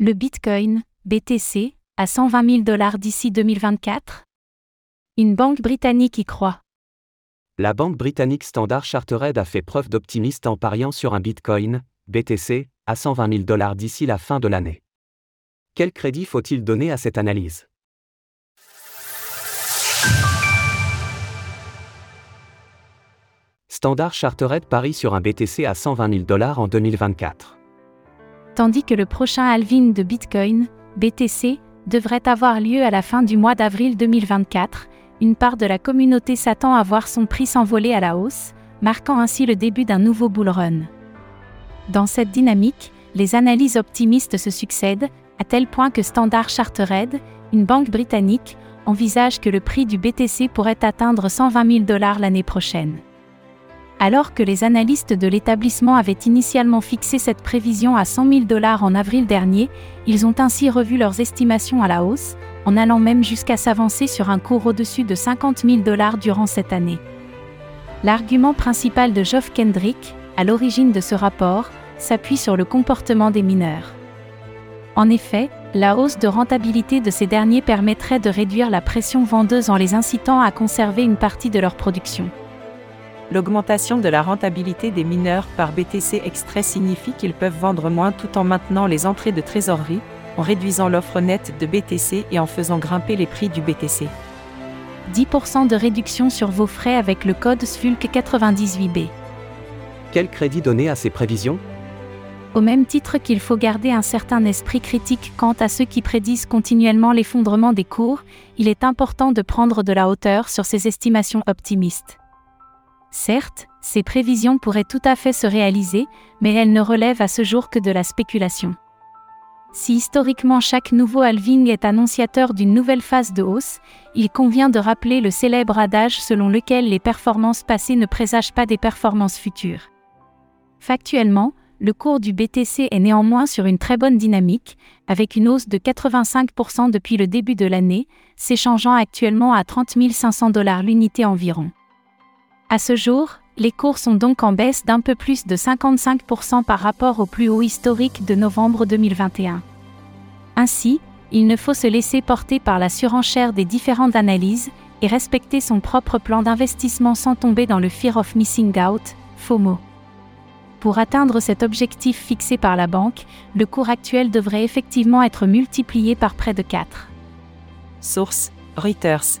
Le Bitcoin, BTC, à $120 000 d'ici 2024 ? Une banque britannique y croit. La banque britannique Standard Chartered a fait preuve d'optimisme en pariant sur un Bitcoin, BTC, à $120 000 d'ici la fin de l'année. Quel crédit faut-il donner à cette analyse ? Standard Chartered parie sur un BTC à $120 000 en 2024. Tandis que le prochain halving de Bitcoin, BTC, devrait avoir lieu à la fin du mois d'avril 2024, une part de la communauté s'attend à voir son prix s'envoler à la hausse, marquant ainsi le début d'un nouveau bull run. Dans cette dynamique, les analyses optimistes se succèdent, à tel point que Standard Chartered, une banque britannique, envisage que le prix du BTC pourrait atteindre $120 000 l'année prochaine. Alors que les analystes de l'établissement avaient initialement fixé cette prévision à $100 000 en avril dernier, ils ont ainsi revu leurs estimations à la hausse, en allant même jusqu'à s'avancer sur un cours au-dessus de $50 000 durant cette année. L'argument principal de Geoff Kendrick, à l'origine de ce rapport, s'appuie sur le comportement des mineurs. En effet, la hausse de rentabilité de ces derniers permettrait de réduire la pression vendeuse en les incitant à conserver une partie de leur production. L'augmentation de la rentabilité des mineurs par BTC extrait signifie qu'ils peuvent vendre moins tout en maintenant les entrées de trésorerie, en réduisant l'offre nette de BTC et en faisant grimper les prix du BTC. 10% de réduction sur vos frais avec le code SFULC98B. Quel crédit donner à ces prévisions ? Au même titre qu'il faut garder un certain esprit critique quant à ceux qui prédisent continuellement l'effondrement des cours, il est important de prendre de la hauteur sur ces estimations optimistes. Certes, ces prévisions pourraient tout à fait se réaliser, mais elles ne relèvent à ce jour que de la spéculation. Si historiquement chaque nouveau halving est annonciateur d'une nouvelle phase de hausse, il convient de rappeler le célèbre adage selon lequel les performances passées ne présagent pas des performances futures. Factuellement, le cours du BTC est néanmoins sur une très bonne dynamique, avec une hausse de 85% depuis le début de l'année, s'échangeant actuellement à $30 500 l'unité environ. À ce jour, les cours sont donc en baisse d'un peu plus de 55% par rapport au plus haut historique de novembre 2021. Ainsi, il ne faut se laisser porter par la surenchère des différentes analyses et respecter son propre plan d'investissement sans tomber dans le Fear of Missing Out, FOMO. Pour atteindre cet objectif fixé par la banque, le cours actuel devrait effectivement être multiplié par près de 4. Source : Reuters.